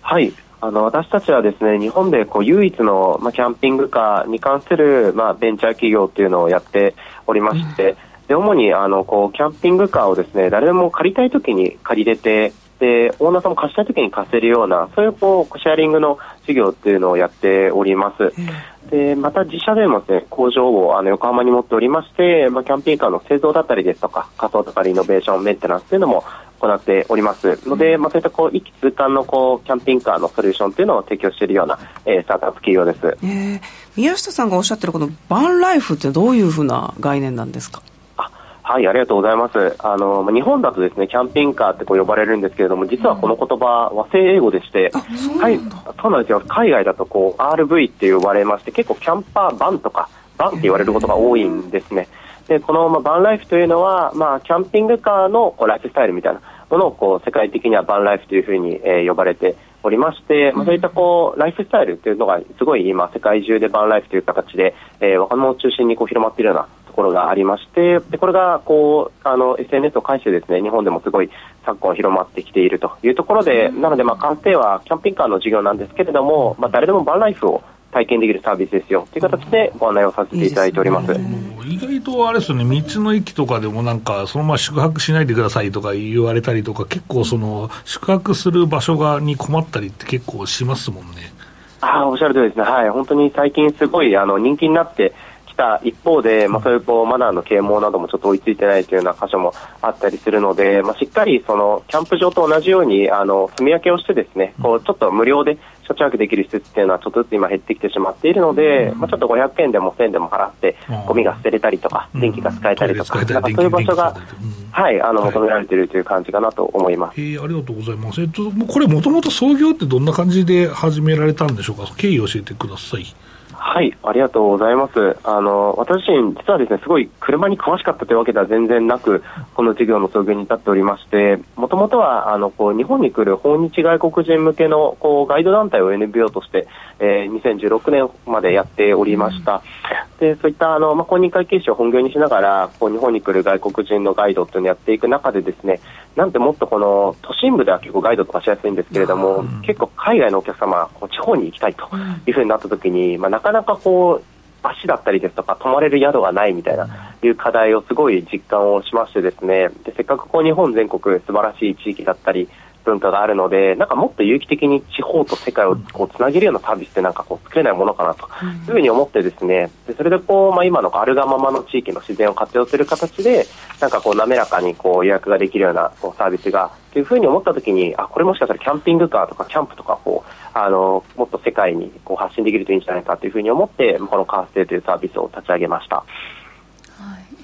はい、私たちはですね、日本で唯一の、キャンピングカーに関する、ベンチャー企業というのをやっておりまして、で、主にキャンピングカーをですね、誰でも借りたいときに借りれて、で、オーナーさんも貸したいときに貸せるような、そういうシェアリングの事業というのをやっております。で、また自社でもですね、工場を横浜に持っておりまして、キャンピングカーの製造だったりですとか、加工とかリノベーション、メンテナンスというのも行っておりますので、そういった一気通貫のキャンピングカーのソリューションというのを提供しているような、スタートアップ企業です。宮下さんがおっしゃっているこのバンライフってどういうふうな概念なんですか。はい、ありがとうございます。日本だとですね、キャンピングカーって呼ばれるんですけれども、実はこの言葉、和製英語でして、そうなんですよ。海外だとRV って呼ばれまして、結構キャンパーバンとか、バンって言われることが多いんですね。で、このバンライフというのは、キャンピングカーのライフスタイルみたいなものを世界的にはバンライフというふうに、呼ばれておりまして、そういったライフスタイルというのがすごい今、世界中でバンライフという形で、若者を中心に広まっているようなところがありまして、で、これがSNS を介してですね、日本でもすごい昨今広まってきているというところで、なので官邸はキャンピングカーの事業なんですけれども、誰でもバンライフを体験できるサービスですよという形でご案内をさせていただいております。意外とあれですよね、道の駅とかでもそのまま宿泊しないでくださいとか言われたりとか、結構宿泊する場所に困ったりって結構しますもんね。おっしゃるとおりですね。はい、本当に最近すごい人気になって一方で、そういうマナーの啓蒙などもちょっと追いついてないというような箇所もあったりするので、しっかりキャンプ場と同じように住み分けをしてですね、ちょっと無料で車中泊できる施設っていうのはちょっとずつ今減ってきてしまっているので、ちょっと500円でも1000円でも払ってゴミが捨てれたりとか、電気が使えたりとか、そういう場所が、はい、求められているという感じかなと思います。ありがとうございます。これもともと創業ってどんな感じで始められたんでしょうか。経緯を教えてください。はい、ありがとうございます。私自身実はですね、すごい車に詳しかったというわけでは全然なく、この事業の創業に至っておりまして、もともとは日本に来る訪日外国人向けのガイド団体を NPO として、2016年までやっておりました。で、そういった公認会計士を本業にしながら、日本に来る外国人のガイドというのをやっていく中でですね、なんてもっと都心部では結構ガイドとかしやすいんですけれども、結構海外のお客様、地方に行きたいというふうになった時に、なかなか足だったりですとか泊まれる宿がないみたいないう課題をすごい実感をしましてですね、で、せっかく日本全国素晴らしい地域だったり文化があるので、もっと有機的に地方と世界をつなげるようなサービスって作れないものかなというふうに思ってですね、で、それで今のあるがままの地域の自然を活用する形で滑らかに予約ができるようなサービスがというふうに思ったときに、これもしかしたらキャンピングカーとかキャンプとかもっと世界に発信できるといいんじゃないかというふうに思って、このカーステイというサービスを立ち上げました。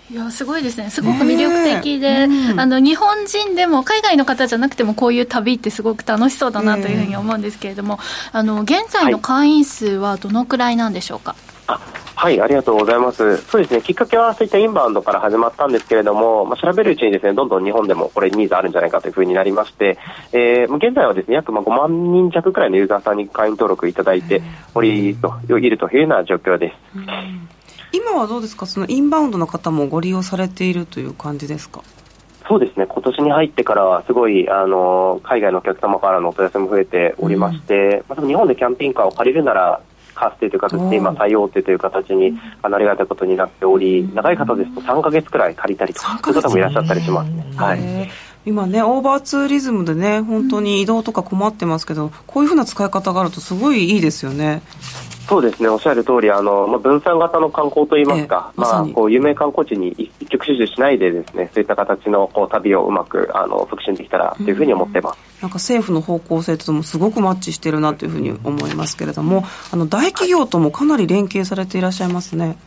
いや、すごいですね。すごく魅力的で、日本人でも海外の方じゃなくてもこういう旅ってすごく楽しそうだなというふうに思うんですけれども、現在の会員数はどのくらいなんでしょうか。はい、ありがとうございます。そうですね、きっかけはそういったインバウンドから始まったんですけれども、調べるうちにですね、どんどん日本でもこれニーズあるんじゃないかというふうになりまして、現在はですね、約5万人弱くらいのユーザーさんに会員登録いただいているというような状況です。今はどうですか、そのインバウンドの方もご利用されているという感じですか。そうですね、今年に入ってからはすごい海外のお客様からのお問い合わせも増えておりまして、日本でキャンピングカーを借りるならカーステイという形で今対応という形にありがたいことになっており、長い方ですと3ヶ月くらい借りたりとかという方もいらっしゃったりしますね。はい、今ね、オーバーツーリズムでね、本当に移動とか困ってますけど、こういうふうな使い方があるとすごいいいですよね。そうですね、おっしゃる通り、分散型の観光といいますか、こう有名観光地に一極集中しないでですね、そういった形のこう旅をうまく促進できたらというふうに思っています。なんか政府の方向性ともすごくマッチしてるなというふうに思いますけれども、大企業ともかなり連携されていらっしゃいますね。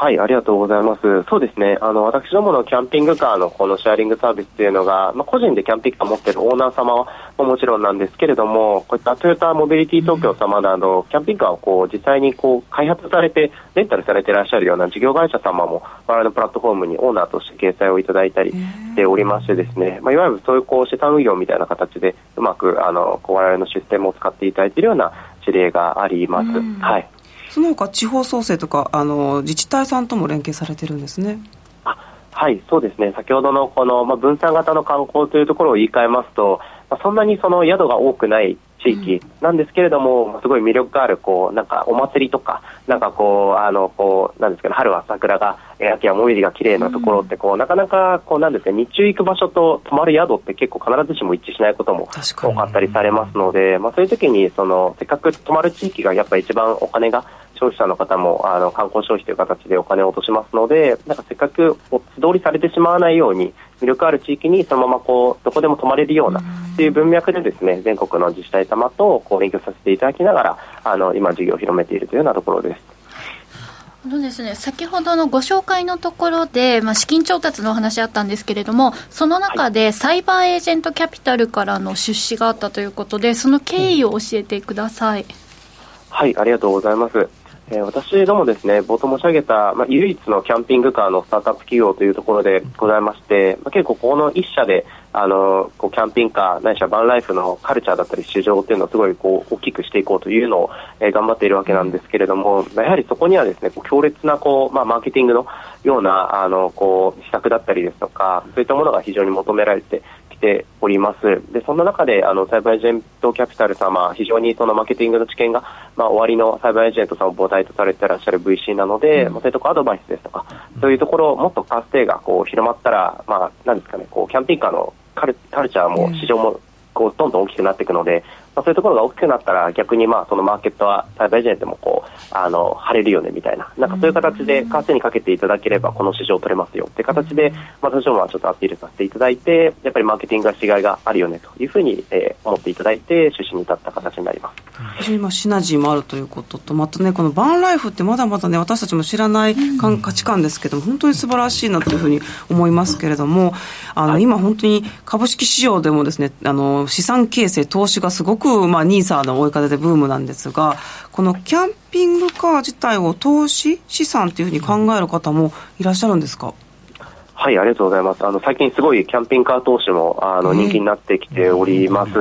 はい、ありがとうございます。そうですね、私どものキャンピングカーのこのシェアリングサービスというのが、個人でキャンピングカー持っているオーナー様はもちろんなんですけれども、こういったトヨタモビリティ東京様など、キャンピングカーをこう実際にこう開発されてレンタルされていらっしゃるような事業会社様も我々のプラットフォームにオーナーとして掲載をいただいたりしておりましてですね、いわゆるそういうこう資産運用みたいな形でうまくこう我々のシステムを使っていただいているような事例があります。はい、その他地方創生とか自治体さんとも連携されてるんですね。はい、そうですね、先ほどのこの、分散型の観光というところを言い換えますと、そんなにその宿が多くない地域なんですけれども、すごい魅力があるこうなんかお祭りとか、なんかこうこうなんですかね、春は桜が秋は紅葉が綺麗なところってこう、なかなかこうなんですか、日中行く場所と泊まる宿って結構必ずしも一致しないことも多かったりされますので、そういう時にそのせっかく泊まる地域がやっぱり一番お金が消費者の方も観光消費という形でお金を落としますので、なんかせっかく素通りされてしまわないように魅力ある地域にそのままこうどこでも泊まれるようなという文脈でですね、全国の自治体様とこう連携させていただきながら今事業を広めているというようなところです。ですね、先ほどのご紹介のところで、資金調達のお話あったんですけれども、その中でサイバーエージェントキャピタルからの出資があったということで、その経緯を教えてください。はい、ありがとうございます。私どもですね、冒頭申し上げた、唯一のキャンピングカーのスタートアップ企業というところでございまして、結構この一社でこうキャンピングカーないしはバンライフのカルチャーだったり市場というのをすごいこう大きくしていこうというのを頑張っているわけなんですけれども、やはりそこにはですね、強烈なこう、マーケティングのようなこう施策だったりですとか、そういったものが非常に求められてております。で、そんな中でサイバーエージェントキャピタル様、非常にそのマーケティングの知見が、おありのサイバーエージェントさんを母体とされていらっしゃる VC なので、そういうところアドバイスですとか、そういうところをもっと活性がこう広まったら、なんですかね、こうキャンピングカーのカルチャーも市場もこうどんどん大きくなっていくので、そういうところが大きくなったら逆にそのマーケットはサイバーエージェントもこう晴れるよねみたいな、なんかそういう形で為替にかけていただければこの市場取れますよって形で、私どもはちょっとアピールさせていただいて、やっぱりマーケティングが違いがあるよねというふうに思っていただいて出資に至った形になります。非常にシナジーもあるということと、またね、このバンライフってまだまだね、私たちも知らない価値観ですけども、本当に素晴らしいなというふうに思いますけれども、今本当に株式市場でもですね、資産形成投資がすごくNISA の追い風でブームなんですが、このキャンピングカー自体を投資資産というふうに考える方もいらっしゃるんですか。はい、ありがとうございます。最近すごいキャンピングカー投資も人気になってきております。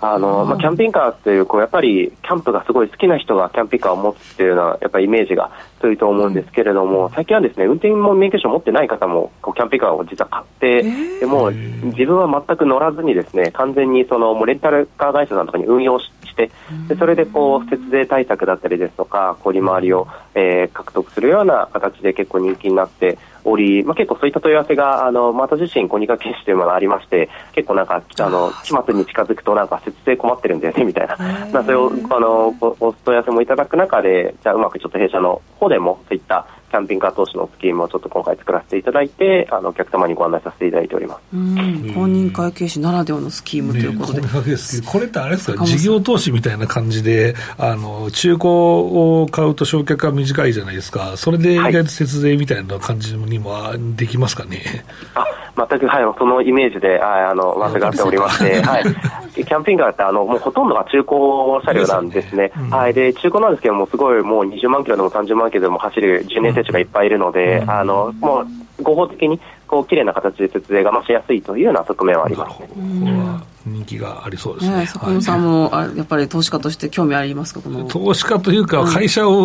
キャンピングカーっていう、こうやっぱりキャンプがすごい好きな人がキャンピングカーを持つっていうのはやっぱりイメージが強いと思うんですけれども、最近はですね、運転も免許証持ってない方もこうキャンピングカーを実は買って、もう自分は全く乗らずにですね、完全にそのもうレンタルカー会社さんとかに運用して、でそれでこう節税対策だったりですとか、利回りを獲得するような形で結構人気になっており、結構そういった問い合わせが私自身コニカ研修というものがありまして、結構なんか期末に近づくとなんか節税困ってるんだよねみたいな、それをお問い合わせもいただく中で、じゃあうまくちょっと弊社の方でもそういったキャンピングカー投資のスキームをちょっと今回作らせていただいて、お客様にご案内させていただいております。公認会計士ならではのスキームということで、これってあれですか、事業投資みたいな感じで、中古を買うと償却が短いじゃないですか。それで意外と節税みたいな感じにもできますかね。全く、そのイメージで私があっておりまして、キャンピングカーってもうほとんどが中古車両なんですね。で、中古なんですけども、すごいもう20万キロでも30万キロでも走る10年選手がいっぱいいるので、もう合法的にこう綺麗な形で節税がしやすいというような側面はありますね。人気がありそうですね。佐久間さんもやっぱり投資家として興味ありますか。この投資家というか、会社を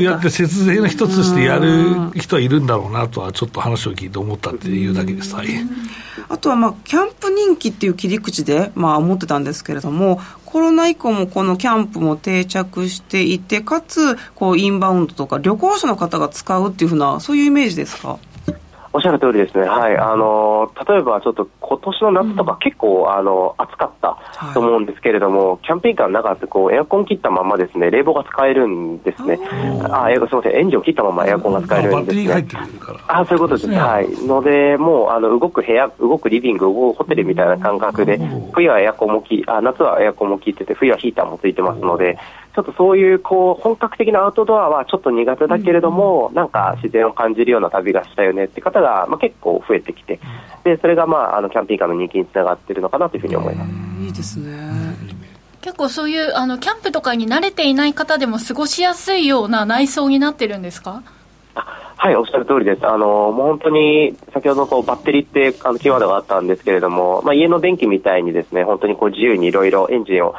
やって節税の一つとしてやる人はいるんだろうなとは、ちょっと話を聞いて思ったっていうだけです。あとはキャンプ人気っていう切り口で思ってたんですけれども、コロナ以降もこのキャンプも定着していて、かつインバウンドとか旅行者の方が使うっていうふうな、そういうイメージですか。おっしゃる通りですね、はい、例えばちょっと今年の夏とか結構、暑かったと思うんですけれども、はい、キャンピングカーの中ってこうエアコン切ったままですね冷房が使えるんですね。すみません、エンジンを切ったままエアコンが使えるんですね。バッテリーが入ってくるから。そういうことですね、はい、のでもう動く部屋、動くリビング、動くホテルみたいな感覚で、冬はエアコンも夏はエアコンも効いてて、冬はヒーターもついてますので、ちょっとそういう、こう本格的なアウトドアはちょっと苦手だけれども、なんか自然を感じるような旅がしたよねって方が、まあ、結構増えてきて、でそれが、まあ、キャンピングカーの人気につながっているのかなというふうに思います。いいですね。結構そういうキャンプとかに慣れていない方でも過ごしやすいような内装になってるんですか？はい、おっしゃる通りです。もう本当に先ほどこうバッテリーってキーワードがあったんですけれども、まあ、家の電気みたいにですね、本当にこう自由にいろいろエンジンを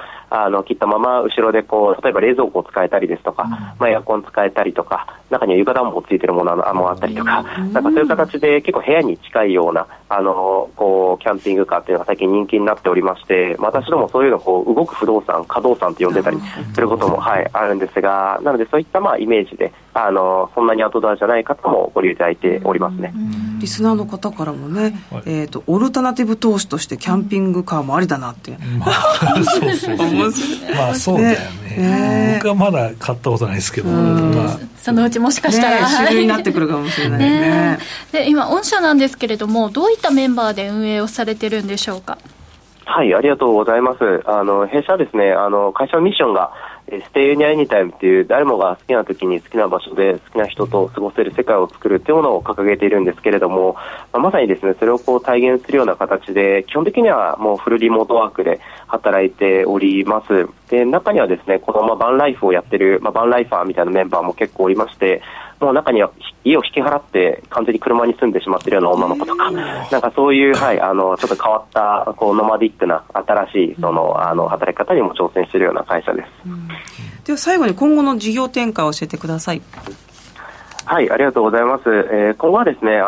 切ったまま後ろでこう例えば冷蔵庫を使えたりですとか、まあ、エアコン使えたりとか、中には床暖房ついてるものもあったりとか、なんかそういう形で結構部屋に近いようなこうキャンピングカーっていうのが最近人気になっておりまして、私どもそういうのをこう動く不動産、可動産と呼んでたりすることも、はい、あるんですが、なのでそういったまあイメージでそんなにアウトドアじゃない方もご利用いただいておりますね。リスナーの方からもね、はい、オルタナティブ投資としてキャンピングカーもありだなって、まあ、そうそうそうまあそうだよ ね。僕はまだ買ったことないですけど、まあ、そのうちもしかしたら、ね、主流になってくるかもしれないね。ねで今御社なんですけれども、どういったメンバーで運営をされてるんでしょうか？はい、ありがとうございます。弊社はですね、会社のミッションがStay Any Anytime っていう誰もが好きな時に好きな場所で好きな人と過ごせる世界を作るっていうものを掲げているんですけれども、まさにですねそれをこう体現するような形で、基本的にはもうフルリモートワークで働いております。で中にはですねこのバンライフをやってる、バンライファーみたいなメンバーも結構おりまして、もう中には家を引き払って完全に車に住んでしまっているような女の子とか、なんかそういう、はい、ちょっと変わったこうノマディックな新しいその働き方にも挑戦しているような会社です。では最後に今後の事業展開を教えてください。はい、ありがとうございます。今後はですね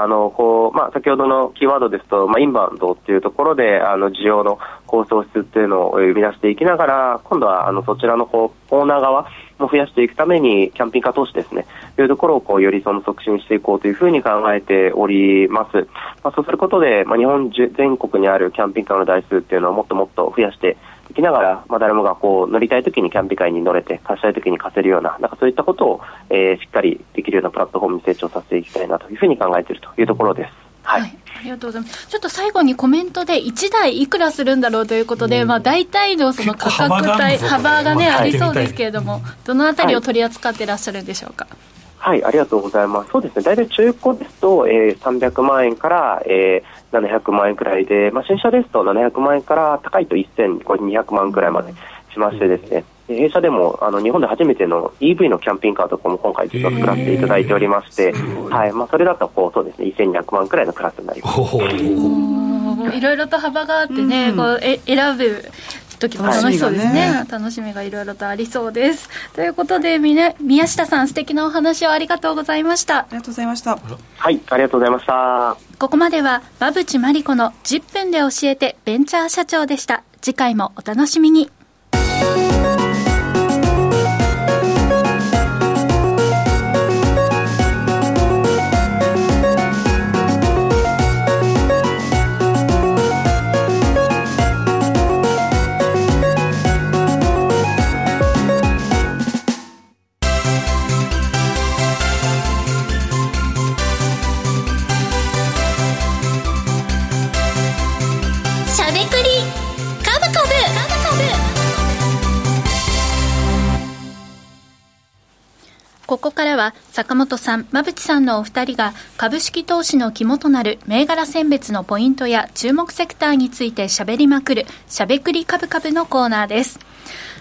先ほどのキーワードですと、インバウンドっていうところで需要の創出っていうのを生み出していきながら、今度はそちらのこうオーナー側も増やしていくためにキャンピングカー投資ですねというところをこうよりその促進していこうというふうに考えております。そうすることで、日本全国にあるキャンピングカーの台数っていうのをもっともっと増やしていきながら、誰もがこう乗りたいときにキャンピングカーに乗れて、貸したいときに貸せるような、なんかそういったことを、しっかりできるようなプラットフォームに成長させていきたいなというふうに考えているというところです。はい、はい、ありがとうございます。ちょっと最後にコメントで1台いくらするんだろうということで、大体のその価格帯幅がね、ありそうですけれども、どのあたりを取り扱っていらっしゃるんでしょうか？はい、ありがとうございます。そうですね、大体中古ですと、300万円から、700万円くらいで、新車ですと700万円から高いと1200万円くらいまでしましてですね、弊社でも日本で初めての EV のキャンピングカーとかも今回ちょっと作らせていただいておりまして、はい、それだとこうそうですね、1200万くらいのクラスになります。いろいろと幅があってね、こう選ぶ時も楽しそうですね。楽しみがいろいろとありそうです。ということで、宮下さん、素敵なお話をありがとうございました。ありがとうございました。はい、ありがとうございました。ここまでは馬渕磨理子の10分で教えてベンチャー社長でした。次回もお楽しみに。ここからは坂本さん、馬渕さんのお二人が株式投資の肝となる銘柄選別のポイントや注目セクターについてしゃべりまくるしゃべくりカブカブのコーナーです。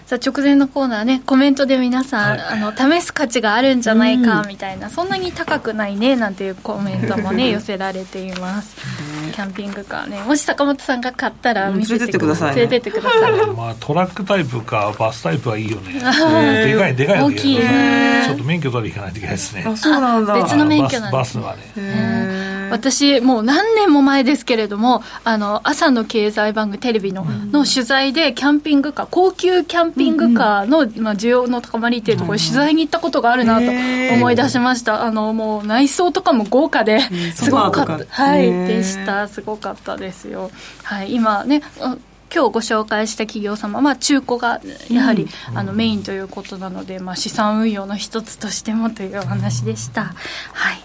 さあ、直前のコーナーね、コメントで皆さん、試す価値があるんじゃないかみたいな、そんなに高くないねなんていうコメントもね寄せられています。キャンピングカーね、もし坂本さんが買ったら見せてください。連れてってください。トラックタイプかバスタイプはいいよね。でかいでかいので、大きいね。ちょっと免許取りに行かないといけないですね。あ、そうなんだ。別の免許なんですね。バスはね。私もう何年も前ですけれども、朝の経済番組テレビ の取材でキャンピングカー、高級キャンピングカーの、需要の高まりというところに取材に行ったことがあるなと思い出しました。もう内装とかも豪華ですごかった、はい、でした。すごかったですよ、はい、今ね今日ご紹介した企業様は、中古がやはり、メインということなので、資産運用の一つとしてもというお話でした、はい。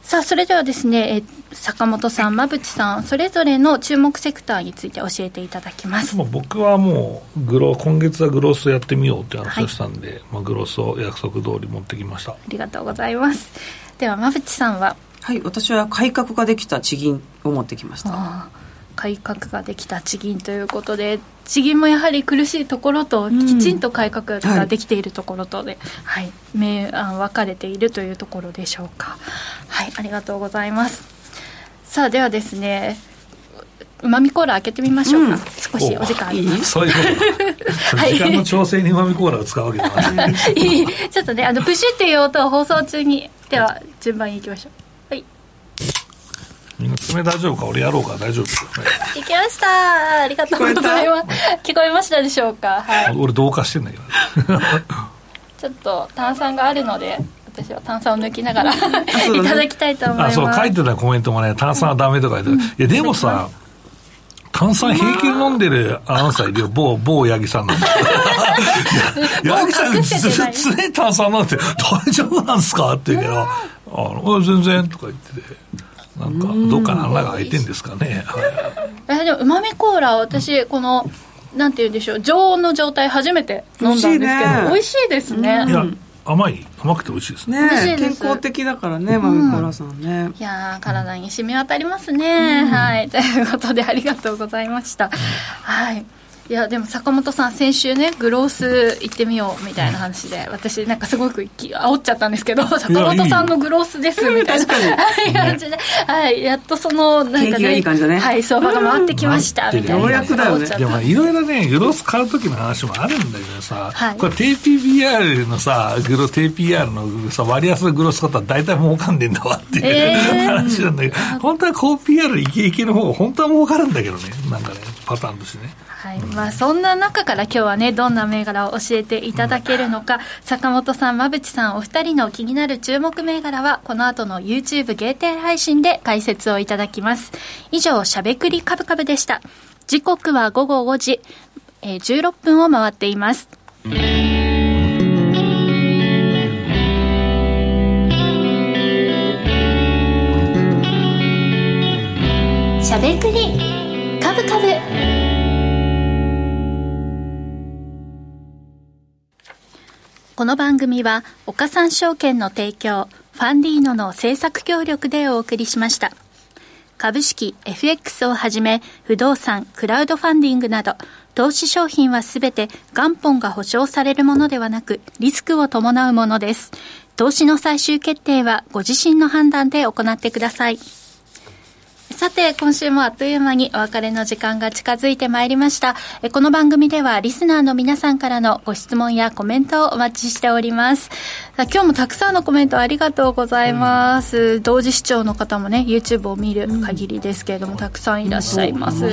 さあそれではですね、坂本さん、馬淵さん、それぞれの注目セクターについて教えていただきます。僕はもう今月はグロースをやってみようという話をしたんで、はい、グロースを約束通り持ってきました。ありがとうございます。では馬淵さんは、はい、私は改革ができた地銀を持ってきました。改革ができた地銀ということで、地銀もやはり苦しいところときちんと改革ができているところとで、はい、分かれているというところでしょうか。はい、ありがとうございます。さあではですね、うまみコーラ開けてみましょうか、少しお時間あります。そういうこと時間の調整にうまみコーラを使うわけではないちょっとね、プシュっていう音を放送中に、では順番にいきましょう。みんな爪大丈夫か、俺やろうか、大丈夫ですよね。行きました、ありがとうございます。聞こえましたでしょうか、はい、俺同化してんだけどちょっと炭酸があるので私は炭酸を抜きながらいただきたいと思います。あ、そう書いてたコメントもね、炭酸はダメとか言って、いやでもさ、炭酸平均飲んでるアナウンサーいるよ、某八木さんなんです八木さん常に炭酸なんて大丈夫なんですかって言うけど、全然とか言ってて、なんかどっかの穴が開いてんですかね。でもうまみコーラ、私このなんていうんでしょう、常温の状態初めて飲んだんですけど、美味しいですね。いや、甘くて美味しいです ね、 ね、健康的だからね、まみコーラさんね、いや体に染み渡りますね、はい、ということでありがとうございました、はい。いやでも坂本さん、先週ねグロース行ってみようみたいな話で、私なんかすごく煽っちゃったんですけど、坂本さんのグロースですみたいな感じで、はい、やっとそのなんかね、いい感じだね、はい、相場が回ってきましたみたいな。ようやくだよね。いや、いろいろねグロース買う時の話もあるんだけどさ、はい、これ TPBR のさ、TPR のさ割安のグロース買ったら大体儲かんねえんだわっていう、話なんだけど、本当は高 PR イケイケの方が本当は儲かるんだけどね、なんかねパターンとしてね。はい、そんな中から今日はね、どんな銘柄を教えていただけるのか、坂本さん、馬淵さん、お二人の気になる注目銘柄はこの後の YouTube 限定配信で解説をいただきます。以上、しゃべくりカブカブでした。時刻は午後5時、16分を回っています。しゃべくりカブカブ、この番組は岡三証券の提供、ファンディーノの政策協力でお送りしました。株式、FX をはじめ不動産、クラウドファンディングなど投資商品はすべて元本が保証されるものではなく、リスクを伴うものです。投資の最終決定はご自身の判断で行ってください。さて、今週もあっという間にお別れの時間が近づいてまいりました。この番組ではリスナーの皆さんからのご質問やコメントをお待ちしております。今日もたくさんのコメントありがとうございます、同時視聴の方もね YouTube を見る限りですけれども、たくさんいらっしゃいます、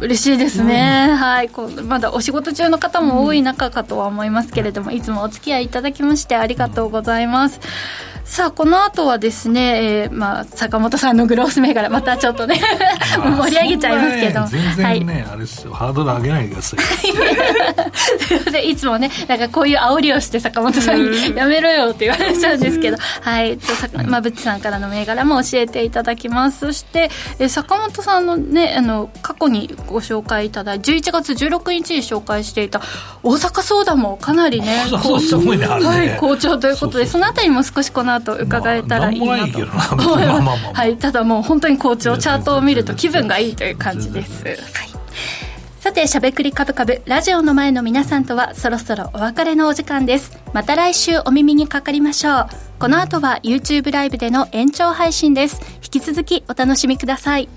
嬉しいですね、はい、まだお仕事中の方も多い中かとは思いますけれども、いつもお付き合いいただきましてありがとうございます。さあこの後はですね、坂本さんのグロース銘柄、またちょっとね盛り上げちゃいますけど、全然ね、はい、あれですよ、ハードル上げないでくださいいつもねなんかこういう煽りをして坂本さんにやめろよって言われちゃうんですけど、はい、馬淵さんからの銘柄も教えていただきます。そして坂本さんのね、過去にご紹介いただいた11月16日に紹介していた大阪ソーダもかなりね好調ということで、 そのあたりも少しこの後伺えたらいいなと、ただもう本当に好調、チャートを見ると気分がいいという感じです、はい、さて、しゃべくりカブカブ、ラジオの前の皆さんとはそろそろお別れのお時間です。また来週お耳にかかりましょう。この後は YouTube ライブでの延長配信です。引き続きお楽しみください。